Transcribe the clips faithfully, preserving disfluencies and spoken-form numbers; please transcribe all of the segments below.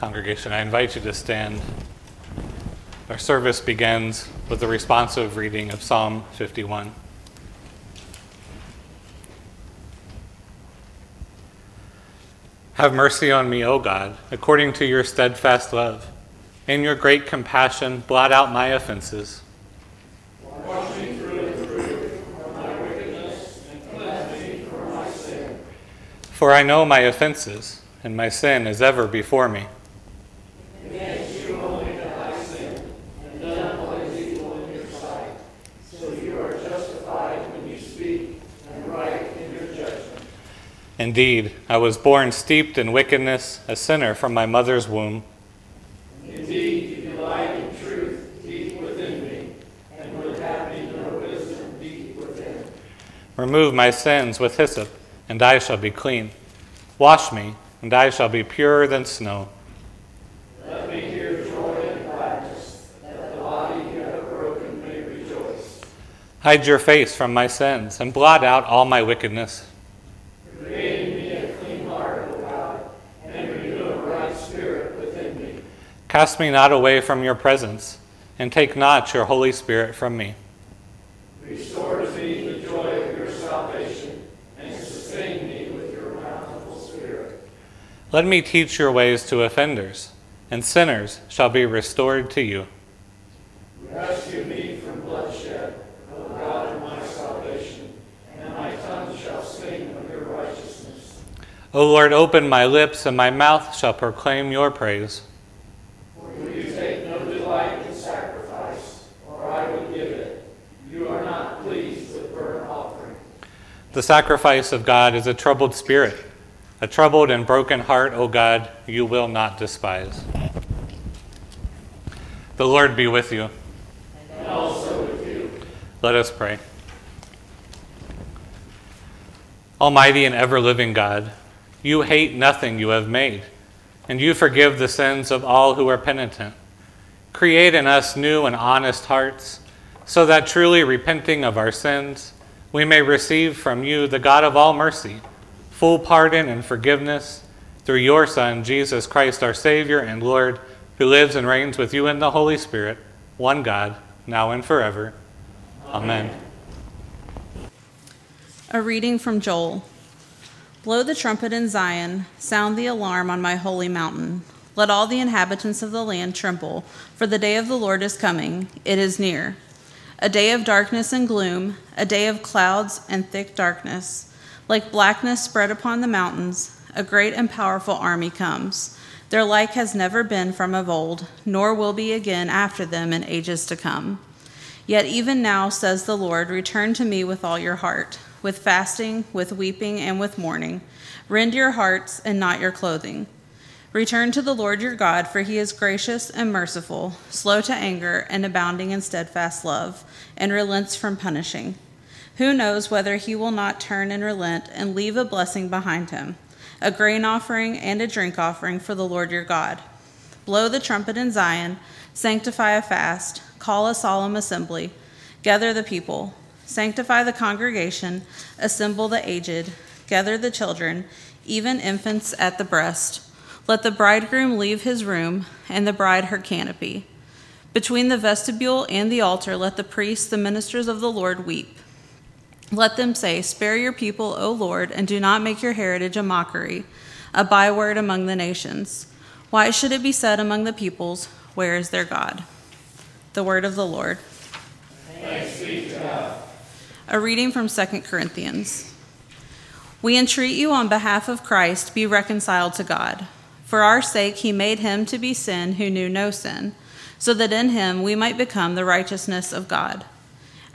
Congregation, I invite you to stand. Our service begins with the responsive reading of Psalm fifty-one. Have mercy on me, O God, according to your steadfast love. In your great compassion, blot out my offenses. Wash me through and through from my wickedness, and cleanse me from my sin. For I know my offenses, and my sin is ever before me. Indeed, I was born steeped in wickedness, a sinner from my mother's womb. Indeed, you delight in truth deep within me, and would have me know wisdom deep within. Remove my sins with hyssop, and I shall be clean. Wash me, and I shall be purer than snow. Let me hear joy and gladness, that the body you have broken may rejoice. Hide your face from my sins, and blot out all my wickedness. Cast me not away from your presence, and take not your Holy Spirit from me. Restore to me the joy of your salvation, and sustain me with your bountiful Spirit. Let me teach your ways to offenders, and sinners shall be restored to you. Rescue me from bloodshed, O God of my salvation, and my tongue shall sing of your righteousness. O Lord, open my lips, and my mouth shall proclaim your praise. The sacrifice of God is a troubled spirit. A troubled and broken heart, O God, you will not despise. The Lord be with you. And also with you. Let us pray. Almighty and ever-living God, you hate nothing you have made, and you forgive the sins of all who are penitent. Create in us new and honest hearts, so that truly repenting of our sins, we may receive from you, the God of all mercy, full pardon and forgiveness through your Son, Jesus Christ, our Savior and Lord, who lives and reigns with you in the Holy Spirit, one God, now and forever. Amen. A reading from Joel. Blow the trumpet in Zion, sound the alarm on my holy mountain. Let all the inhabitants of the land tremble, for the day of the Lord is coming, it is near. A day of darkness and gloom, a day of clouds and thick darkness. Like blackness spread upon the mountains, a great and powerful army comes. Their like has never been from of old, nor will be again after them in ages to come. Yet even now, says the Lord, return to me with all your heart, with fasting, with weeping, and with mourning. Rend your hearts and not your clothing. Return to the Lord your God, for he is gracious and merciful, slow to anger and abounding in steadfast love, and relents from punishing. Who knows whether he will not turn and relent and leave a blessing behind him, a grain offering and a drink offering for the Lord your God. Blow the trumpet in Zion, sanctify a fast, call a solemn assembly, gather the people, sanctify the congregation, assemble the aged, gather the children, even infants at the breast. Let the bridegroom leave his room, and the bride her canopy. Between the vestibule and the altar, let the priests, the ministers of the Lord, weep. Let them say, spare your people, O Lord, and do not make your heritage a mockery, a byword among the nations. Why should it be said among the peoples, where is their God? The word of the Lord. Thanks be to God. A reading from Second Corinthians. We entreat you on behalf of Christ, be reconciled to God. For our sake he made him to be sin who knew no sin, so that in him we might become the righteousness of God.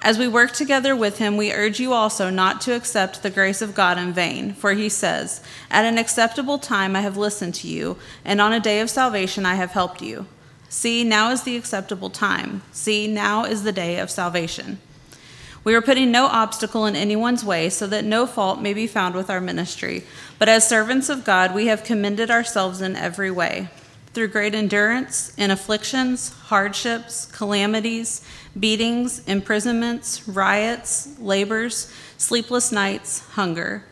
As we work together with him, we urge you also not to accept the grace of God in vain, for he says, at an acceptable time I have listened to you, and on a day of salvation I have helped you. See, now is the acceptable time. See, now is the day of salvation. We are putting no obstacle in anyone's way so that no fault may be found with our ministry. But as servants of God, we have commended ourselves in every way, through great endurance, in afflictions, hardships, calamities, beatings, imprisonments, riots, labors, sleepless nights, hunger.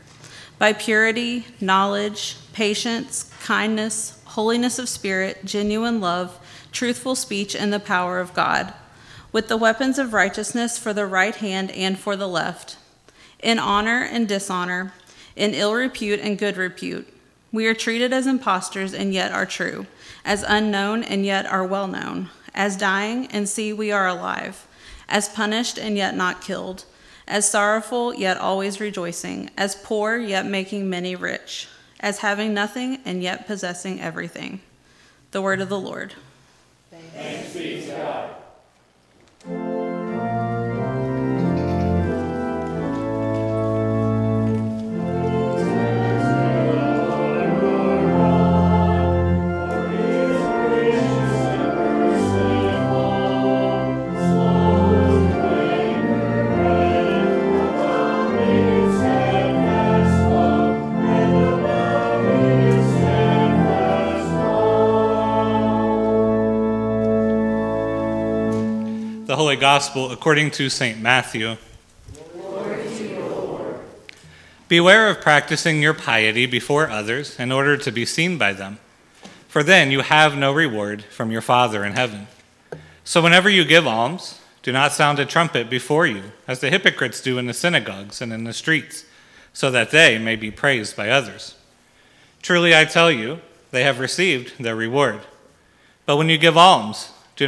By purity, knowledge, patience, kindness, holiness of spirit, genuine love, truthful speech, and the power of God, with the weapons of righteousness for the right hand and for the left, in honor and dishonor, in ill repute and good repute. We are treated as impostors and yet are true, as unknown and yet are well known, as dying and see we are alive, as punished and yet not killed, as sorrowful yet always rejoicing, as poor yet making many rich, as having nothing and yet possessing everything. The word of the Lord. Thanks be to God. The Holy Gospel according to Saint Matthew. Glory to you, O Lord. Beware of practicing your piety before others in order to be seen by them, for then you have no reward from your Father in heaven. So whenever you give alms, do not sound a trumpet before you, as the hypocrites do in the synagogues and in the streets, so that they may be praised by others. Truly I tell you, they have received their reward. But when you give alms, do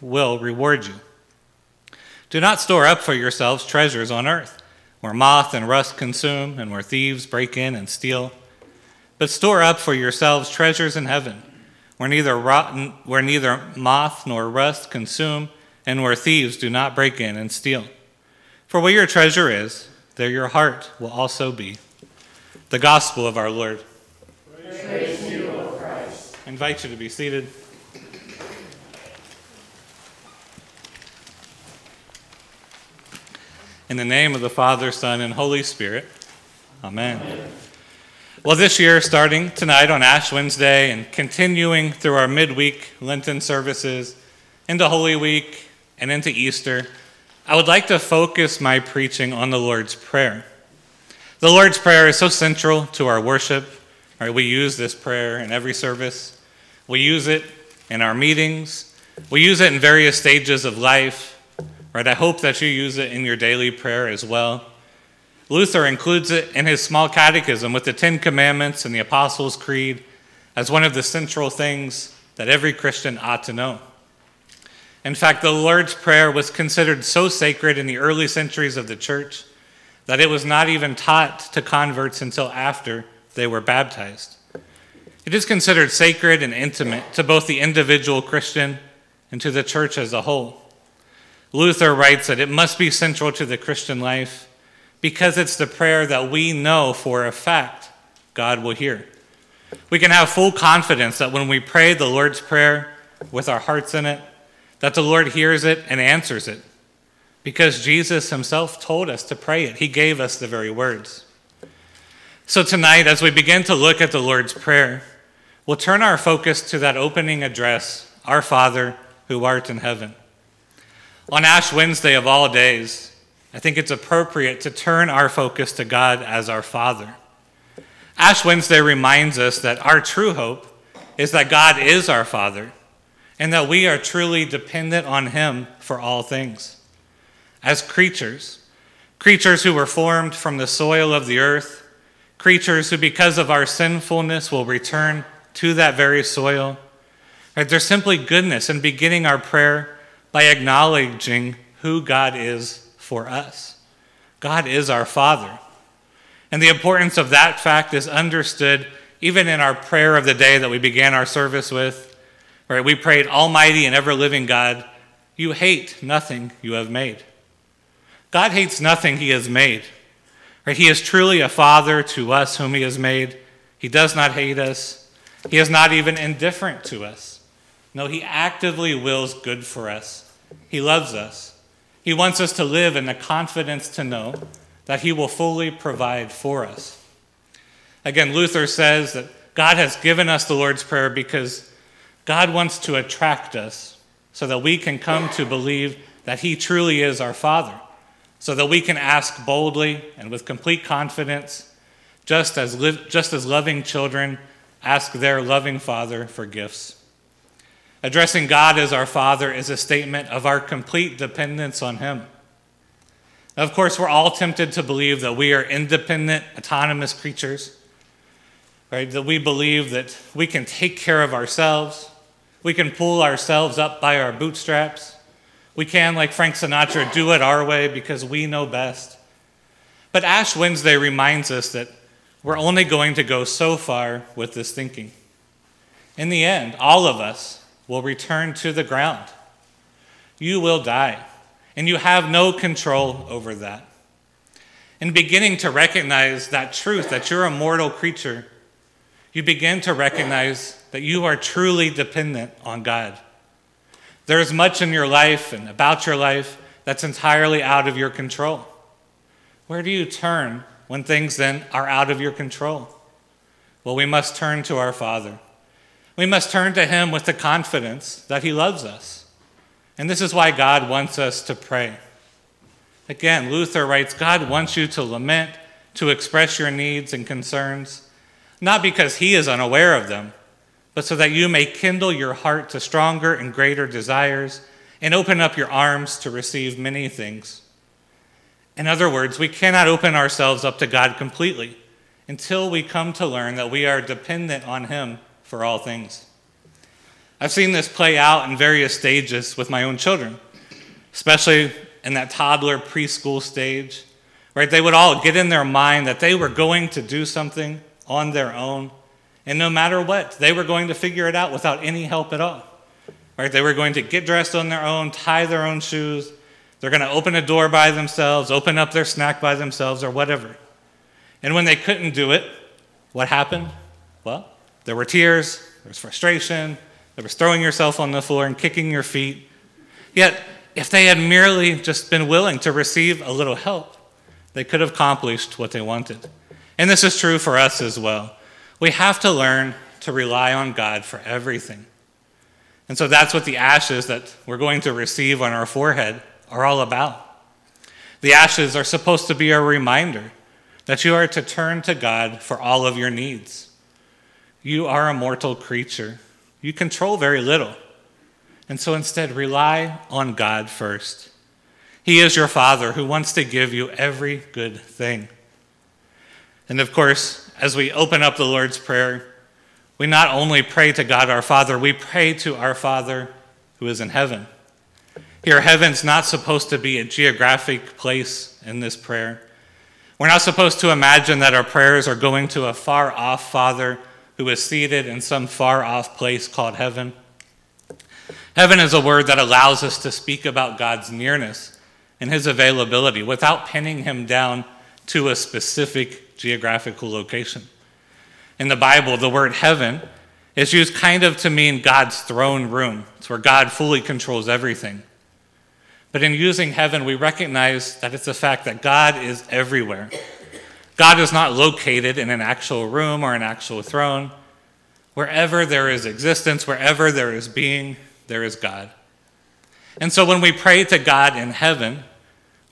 will reward you. Do not store up for yourselves treasures on earth, where moth and rust consume, and where thieves break in and steal. But store up for yourselves treasures in heaven, where neither rotten, where neither moth nor rust consume, and where thieves do not break in and steal. For where your treasure is, there your heart will also be. The Gospel of our Lord. Praise to you, O Christ. I invite you to be seated. In the name of the Father, Son, and Holy Spirit. Amen. Amen. Well, this year, starting tonight on Ash Wednesday and continuing through our midweek Lenten services, into Holy Week and into Easter, I would like to focus my preaching on the Lord's Prayer. The Lord's Prayer is so central to our worship. Right, we use this prayer in every service. We use it in our meetings. We use it in various stages of life. Right, I hope that you use it in your daily prayer as well. Luther includes it in his small catechism with the Ten Commandments and the Apostles' Creed as one of the central things that every Christian ought to know. In fact, the Lord's Prayer was considered so sacred in the early centuries of the church that it was not even taught to converts until after they were baptized. It is considered sacred and intimate to both the individual Christian and to the church as a whole. Luther writes that it must be central to the Christian life because it's the prayer that we know for a fact God will hear. We can have full confidence that when we pray the Lord's Prayer with our hearts in it, that the Lord hears it and answers it because Jesus himself told us to pray it. He gave us the very words. So tonight, as we begin to look at the Lord's Prayer, we'll turn our focus to that opening address, Our Father who art in heaven. On Ash Wednesday of all days, I think it's appropriate to turn our focus to God as our Father. Ash Wednesday reminds us that our true hope is that God is our Father and that we are truly dependent on him for all things. As creatures, creatures who were formed from the soil of the earth, creatures who because of our sinfulness will return to that very soil Right? There's simply goodness in beginning our prayer by acknowledging who God is for us. God is our Father. And the importance of that fact is understood even in our prayer of the day that we began our service with. Right? We prayed, Almighty and ever-living God, you hate nothing you have made. God hates nothing he has made. Right? He is truly a Father to us whom he has made. He does not hate us. He is not even indifferent to us. No, he actively wills good for us. He loves us. He wants us to live in the confidence to know that he will fully provide for us. Again, Luther says that God has given us the Lord's Prayer because God wants to attract us so that we can come to believe that he truly is our Father, so that we can ask boldly and with complete confidence, just as li- just as loving children ask their loving Father for gifts. Addressing God as our Father is a statement of our complete dependence on him. Of course, we're all tempted to believe that we are independent, autonomous creatures, right? That we believe that we can take care of ourselves. We can pull ourselves up by our bootstraps. We can, like Frank Sinatra, do it our way because we know best. But Ash Wednesday reminds us that we're only going to go so far with this thinking. In the end, all of us will return to the ground. You will die, and you have no control over that. In beginning to recognize that truth, that you're a mortal creature, you begin to recognize that you are truly dependent on God. There is much in your life and about your life that's entirely out of your control. Where do you turn when things then are out of your control? Well, we must turn to our Father. We must turn to him with the confidence that he loves us. And this is why God wants us to pray. Again, Luther writes, God wants you to lament, to express your needs and concerns, not because he is unaware of them, but so that you may kindle your heart to stronger and greater desires and open up your arms to receive many things. In other words, we cannot open ourselves up to God completely until we come to learn that we are dependent on him for all things. I've seen this play out in various stages with my own children, especially in that toddler preschool stage, right? They would all get in their mind that they were going to do something on their own, and no matter what, they were going to figure it out without any help at all, right? They were going to get dressed on their own, tie their own shoes. They're going to open a door by themselves, open up their snack by themselves, or whatever. And when they couldn't do it, what happened? Well, there were tears, there was frustration, there was throwing yourself on the floor and kicking your feet. Yet, if they had merely just been willing to receive a little help, they could have accomplished what they wanted. And this is true for us as well. We have to learn to rely on God for everything. And so that's what the ashes that we're going to receive on our forehead are all about. The ashes are supposed to be a reminder that you are to turn to God for all of your needs. You are a mortal creature. You control very little. And so instead, rely on God first. He is your Father who wants to give you every good thing. And of course, as we open up the Lord's Prayer, we not only pray to God our Father, we pray to our Father who is in heaven. Here, heaven's not supposed to be a geographic place in this prayer. We're not supposed to imagine that our prayers are going to a far-off Father who is seated in some far-off place called heaven. Heaven is a word that allows us to speak about God's nearness and his availability without pinning him down to a specific geographical location. In the Bible, the word heaven is used kind of to mean God's throne room. It's where God fully controls everything. But in using heaven, we recognize that it's a fact that God is everywhere. God is not located in an actual room or an actual throne. Wherever there is existence, wherever there is being, there is God. And so when we pray to God in heaven,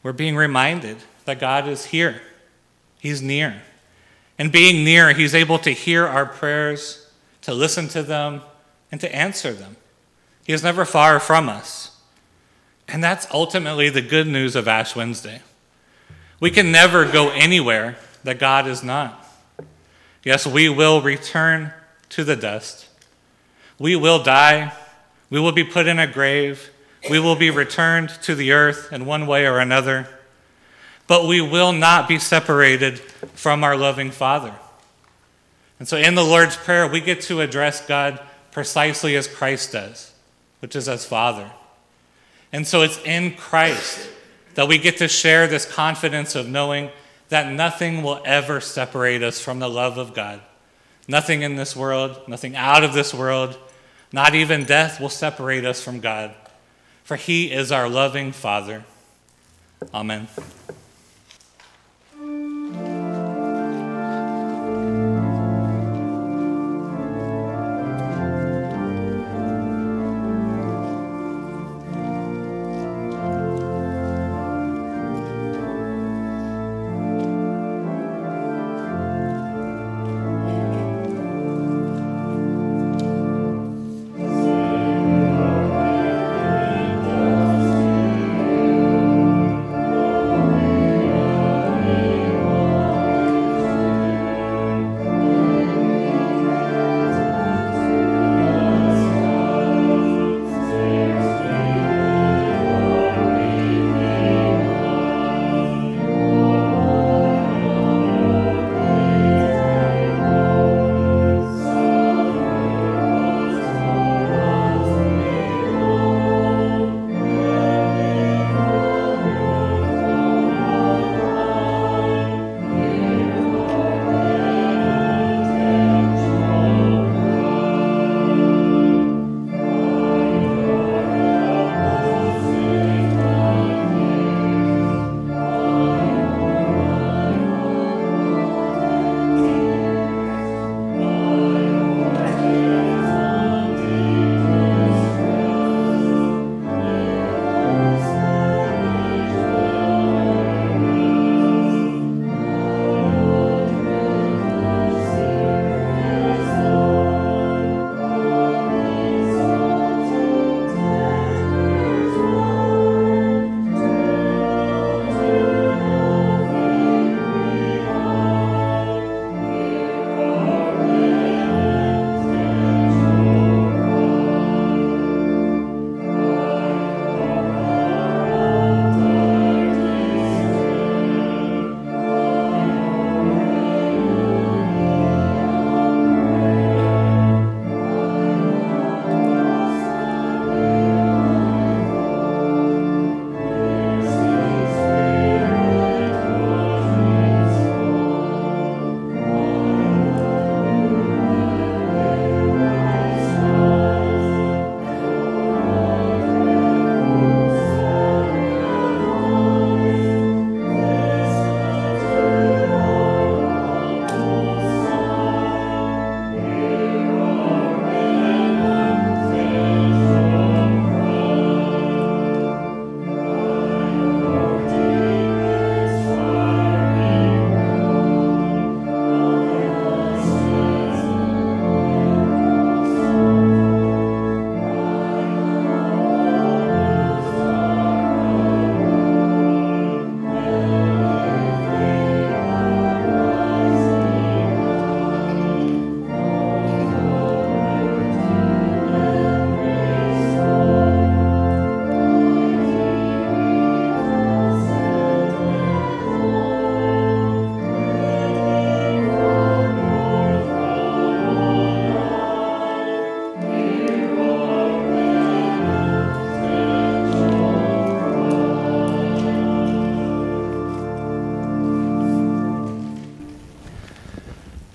we're being reminded that God is here. He's near. And being near, he's able to hear our prayers, to listen to them, and to answer them. He is never far from us. And that's ultimately the good news of Ash Wednesday. We can never go anywhere that God is not. Yes, we will return to the dust. We will die. We will be put in a grave. We will be returned to the earth in one way or another. But we will not be separated from our loving Father. And so in the Lord's Prayer, we get to address God precisely as Christ does, which is as Father. And so it's in Christ that we get to share this confidence of knowing that nothing will ever separate us from the love of God. Nothing in this world, nothing out of this world, not even death will separate us from God. For he is our loving Father. Amen.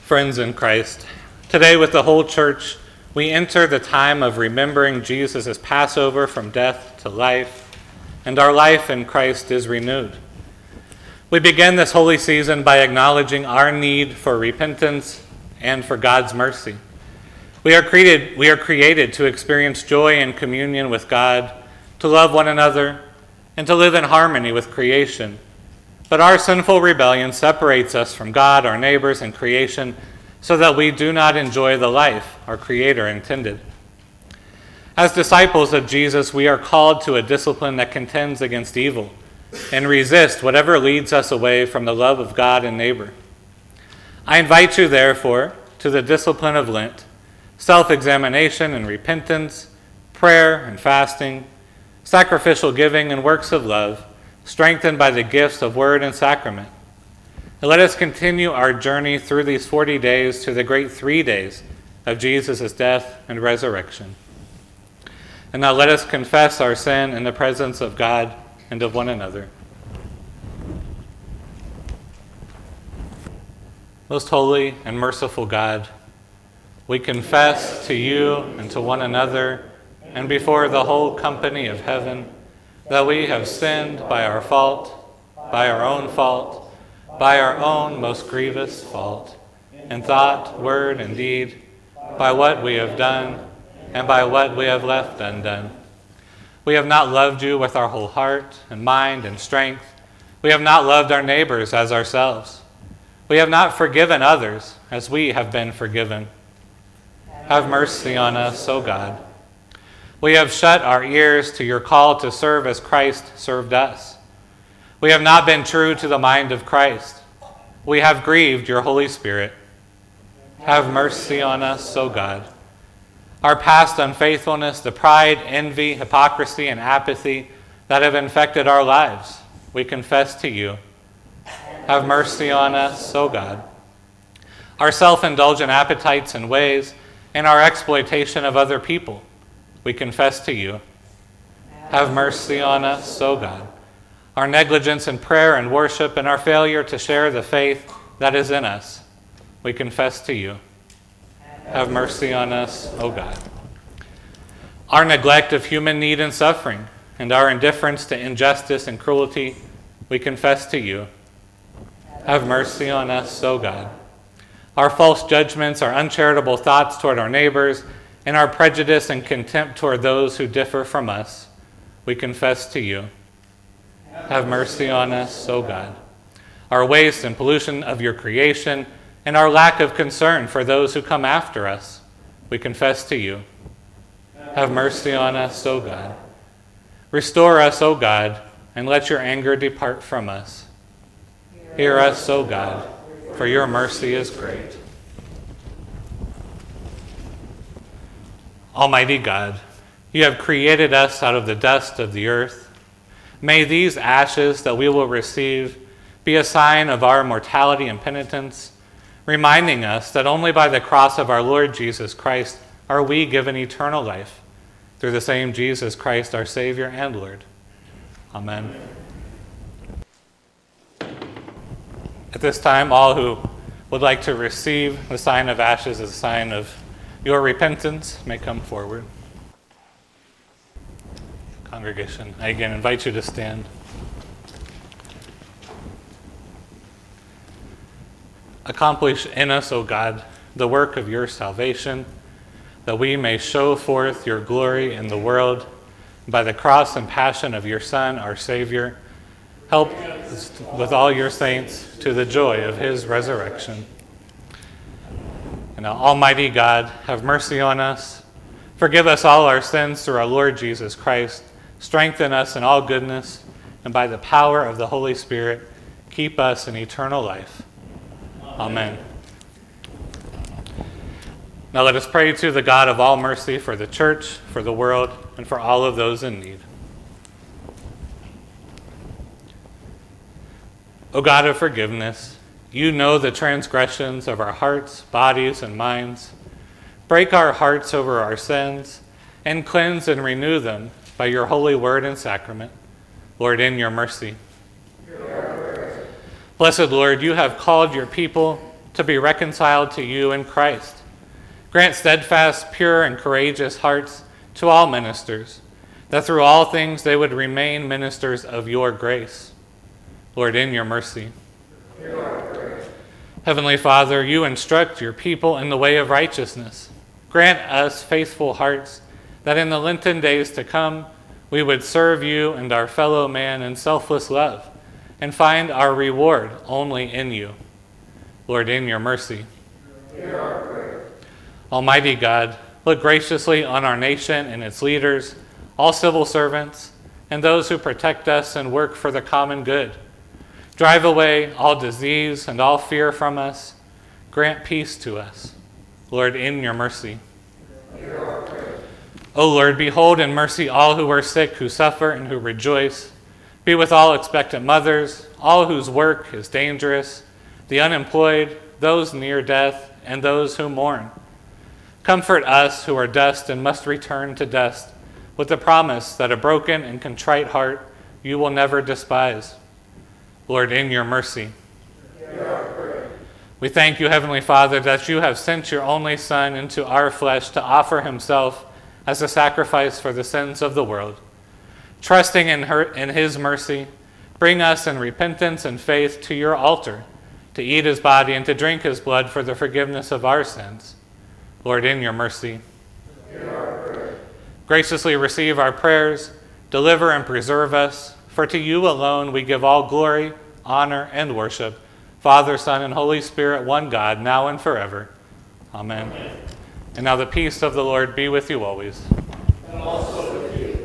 Friends in Christ, today with the whole church, we enter the time of remembering Jesus' Passover from death to life, and our life in Christ is renewed. We begin this holy season by acknowledging our need for repentance and for God's mercy. We are created, we are created to experience joy and communion with God, to love one another, and to live in harmony with creation. But our sinful rebellion separates us from God, our neighbors, and creation so that we do not enjoy the life our Creator intended. As disciples of Jesus, we are called to a discipline that contends against evil and resists whatever leads us away from the love of God and neighbor. I invite you, therefore, to the discipline of Lent, self-examination and repentance, prayer and fasting, sacrificial giving and works of love, strengthened by the gifts of word and sacrament. And let us continue our journey through these forty days to the great three days of Jesus' death and resurrection. And now let us confess our sin in the presence of God and of one another. Most holy and merciful God, we confess to you and to one another and before the whole company of heaven that we have sinned by our fault, by our own fault, by our own most grievous fault, in thought, word, and deed, by what we have done and by what we have left undone. We have not loved you with our whole heart and mind and strength. We have not loved our neighbors as ourselves. We have not forgiven others as we have been forgiven. Have mercy on us, O God. We have shut our ears to your call to serve as Christ served us. We have not been true to the mind of Christ. We have grieved your Holy Spirit. Have mercy on us, O God. Our past unfaithfulness, the pride, envy, hypocrisy, and apathy that have infected our lives, we confess to you. Have mercy on us, O God. Our self-indulgent appetites and ways, and our exploitation of other people, we confess to you. Have mercy on us, O God. Our negligence in prayer and worship, and our failure to share the faith that is in us, we confess to you. Have mercy on us, O God. Our neglect of human need and suffering, and our indifference to injustice and cruelty, we confess to you. Have mercy on us, O God. Our false judgments, our uncharitable thoughts toward our neighbors, and our prejudice and contempt toward those who differ from us, we confess to you. Have mercy on us, O God. Our waste and pollution of your creation, and our lack of concern for those who come after us, we confess to you. Have mercy on us, O God. Restore us, O God, and let your anger depart from us. Hear us, O God, for your mercy is great. Almighty God, you have created us out of the dust of the earth. May these ashes that we will receive be a sign of our mortality and penitence, reminding us that only by the cross of our Lord Jesus Christ are we given eternal life, through the same Jesus Christ, our Savior and Lord. Amen. Amen. At this time, all who would like to receive the sign of ashes as a sign of your repentance may come forward. Congregation, I again invite you to stand. Accomplish in us, O God, the work of your salvation, that we may show forth your glory in the world by the cross and passion of your Son, our Savior. Help with all your saints to the joy of his resurrection. And now, Almighty God, have mercy on us. Forgive us all our sins through our Lord Jesus Christ. Strengthen us in all goodness. And by the power of the Holy Spirit, keep us in eternal life. Amen. Now let us pray to the God of all mercy for the church, for the world, and for all of those in need. O God of forgiveness, you know the transgressions of our hearts, bodies, and minds. Break our hearts over our sins, and cleanse and renew them by your holy word and sacrament. Lord, in your mercy. Amen. Blessed Lord, you have called your people to be reconciled to you in Christ. Grant steadfast, pure, and courageous hearts to all ministers, that through all things they would remain ministers of your grace. Lord, in your mercy. Heavenly Father, you instruct your people in the way of righteousness. Grant us faithful hearts, that in the Lenten days to come, we would serve you and our fellow man in selfless love, and find our reward only in you. Lord, in your mercy. Almighty God, look graciously on our nation and its leaders, all civil servants, and those who protect us and work for the common good. Drive away all disease and all fear from us. Grant peace to us. Lord, in your mercy. hear our prayer. O Lord, behold in mercy all who are sick, who suffer, and who rejoice. Be with all expectant mothers, all whose work is dangerous, the unemployed, those near death, and those who mourn. Comfort us who are dust and must return to dust, with the promise that a broken and contrite heart you will never despise. Lord, in your mercy. Hear our prayer. We thank you, Heavenly Father, that you have sent your only Son into our flesh to offer himself as a sacrifice for the sins of the world. Trusting in, her, in his mercy, bring us in repentance and faith to your altar, to eat his body and to drink his blood for the forgiveness of our sins. Lord, in your mercy. Hear our prayer. Graciously receive our prayers, deliver and preserve us, for to you alone we give all glory, honor, and worship, Father, Son, and Holy Spirit, one God, now and forever. Amen. Amen. And now the peace of the Lord be with you always. And also with you.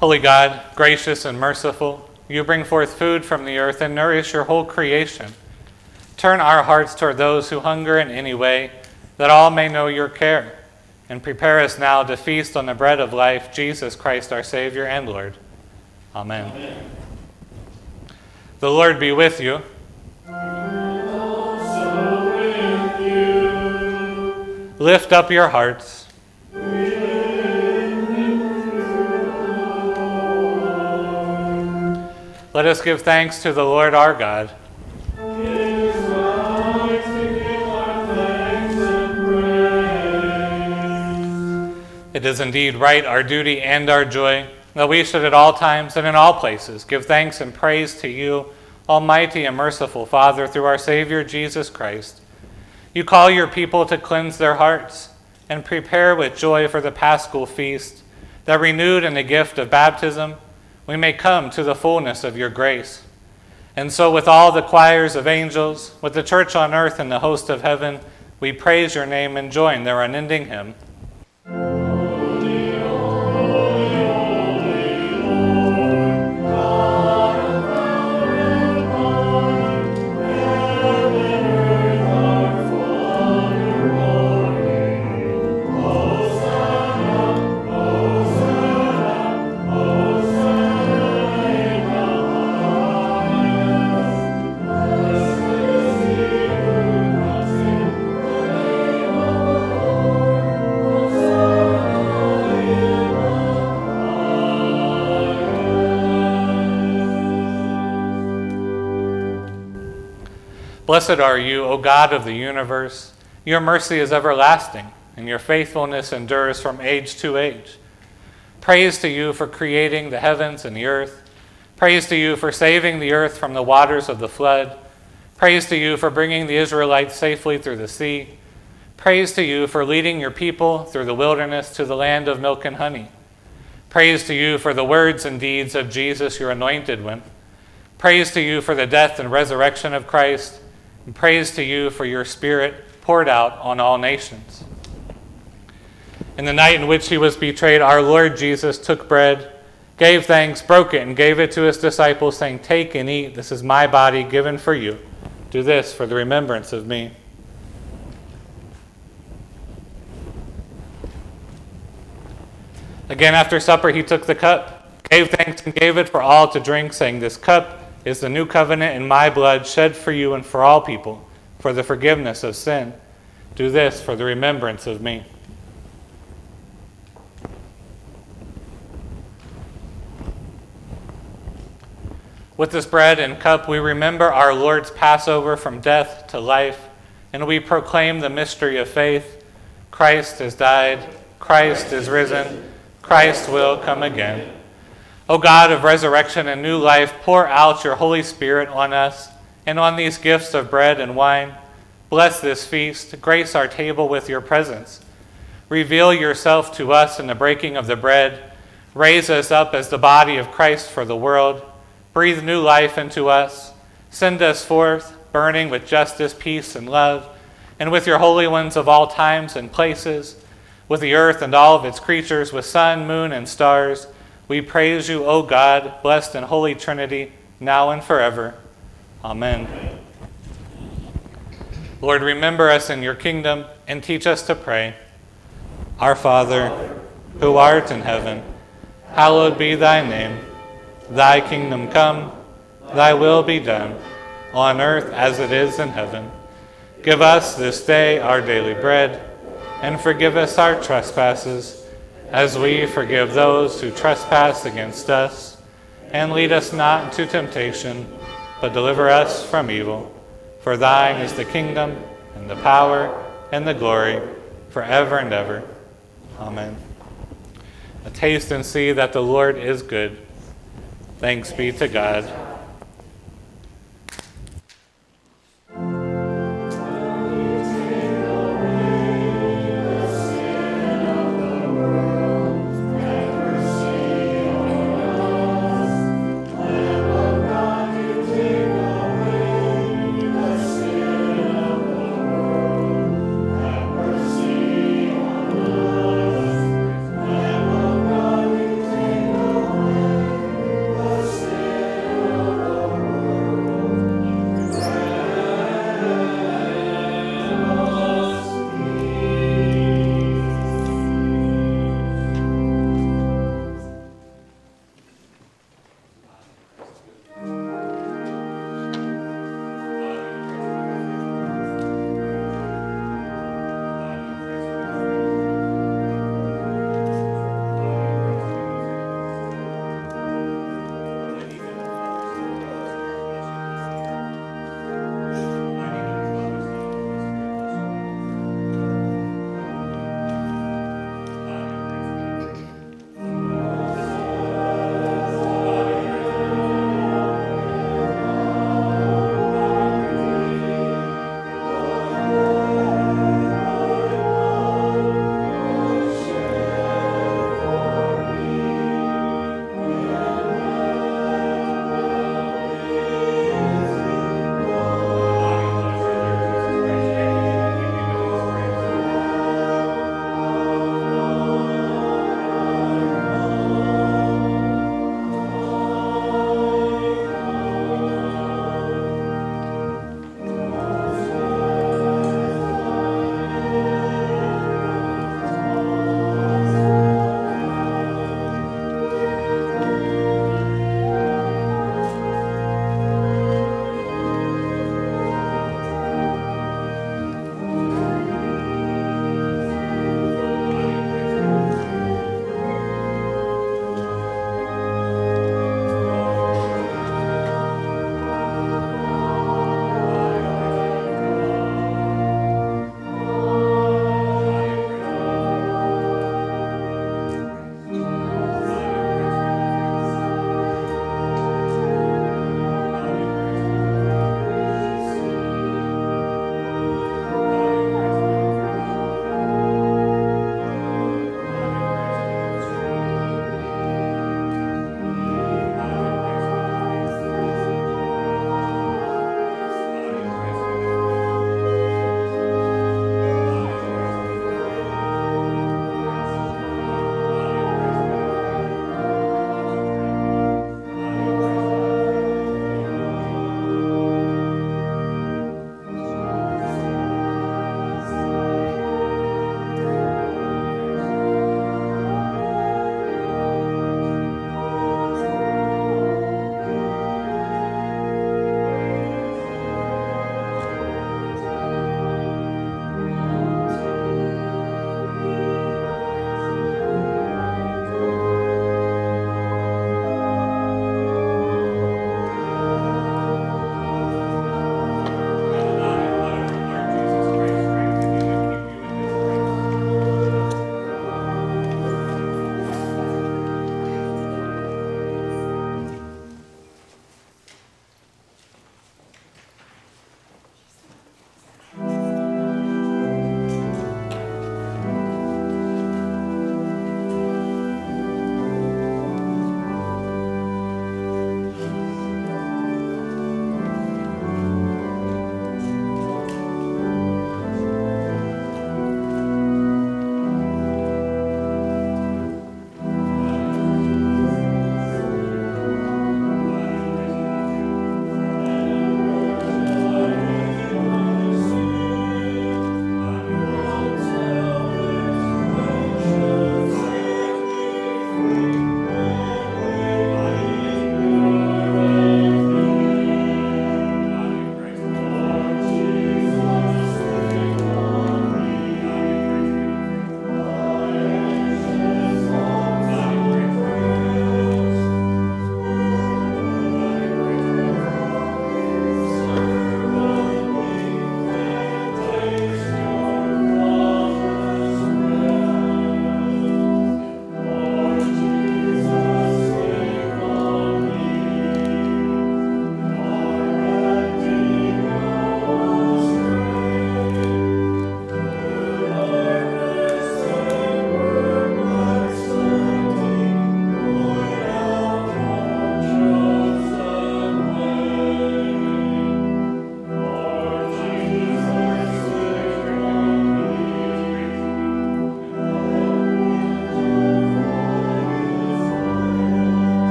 Holy God, gracious and merciful, you bring forth food from the earth and nourish your whole creation. Turn our hearts toward those who hunger in any way, that all may know your care, and prepare us now to feast on the bread of life, Jesus Christ, our Savior and Lord. Amen. Amen. The Lord be with you. And also with you. Lift up your hearts. Let us give thanks to the Lord our God. It is right to give our thanks and praise. It is indeed right, our duty and our joy, that we should at all times and in all places give thanks and praise to you, almighty and merciful Father, through our Savior Jesus Christ. You call your people to cleanse their hearts and prepare with joy for the Paschal feast, that renewed in the gift of baptism, we may come to the fullness of your grace. And so with all the choirs of angels, with the church on earth and the host of heaven, we praise your name and join their unending hymn. Blessed are you, O God of the universe. Your mercy is everlasting, and your faithfulness endures from age to age. Praise to you for creating the heavens and the earth. Praise to you for saving the earth from the waters of the flood. Praise to you for bringing the Israelites safely through the sea. Praise to you for leading your people through the wilderness to the land of milk and honey. Praise to you for the words and deeds of Jesus, your anointed one. Praise to you for the death and resurrection of Christ. And praise to you for your Spirit poured out on all nations. In the night in which he was betrayed, our Lord Jesus took bread, gave thanks, broke it, and gave it to his disciples, saying, "Take and eat. This is my body given for you. Do this for the remembrance of me." Again, after supper, he took the cup, gave thanks, and gave it for all to drink, saying, "This cup is the new covenant in my blood, shed for you and for all people, for the forgiveness of sin. Do this for the remembrance of me." With this bread and cup, we remember our Lord's Passover from death to life, and we proclaim the mystery of faith. Christ has died. Christ is risen. Christ will come again. O God of resurrection and new life, pour out your Holy Spirit on us and on these gifts of bread and wine. Bless this feast. Grace our table with your presence. Reveal yourself to us in the breaking of the bread. Raise us up as the body of Christ for the world. Breathe new life into us. Send us forth, burning with justice, peace, and love, and with your holy ones of all times and places, with the earth and all of its creatures, with sun, moon, and stars. We praise you, O God, blessed and holy Trinity, now and forever. Amen. Lord, remember us in your kingdom and teach us to pray. Our Father, who art in heaven, hallowed be thy name. Thy kingdom come, thy will be done, on earth as it is in heaven. Give us this day our daily bread, and forgive us our trespasses, as we forgive those who trespass against us. And lead us not into temptation, but deliver us from evil. For thine is the kingdom, and the power, and the glory, forever and ever. Amen. Taste and see that the Lord is good. Thanks be to God.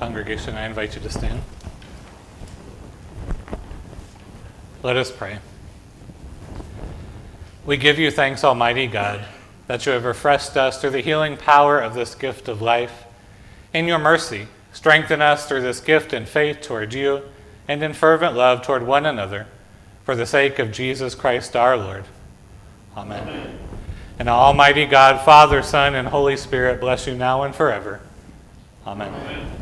Congregation, I invite you to stand. Let us pray. We give you thanks, Almighty God, that you have refreshed us through the healing power of this gift of life. In your mercy, strengthen us through this gift in faith toward you and in fervent love toward one another, for the sake of Jesus Christ our Lord. Amen. Amen. And Almighty God, Father, Son, and Holy Spirit, bless you now and forever. Amen. Amen.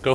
Go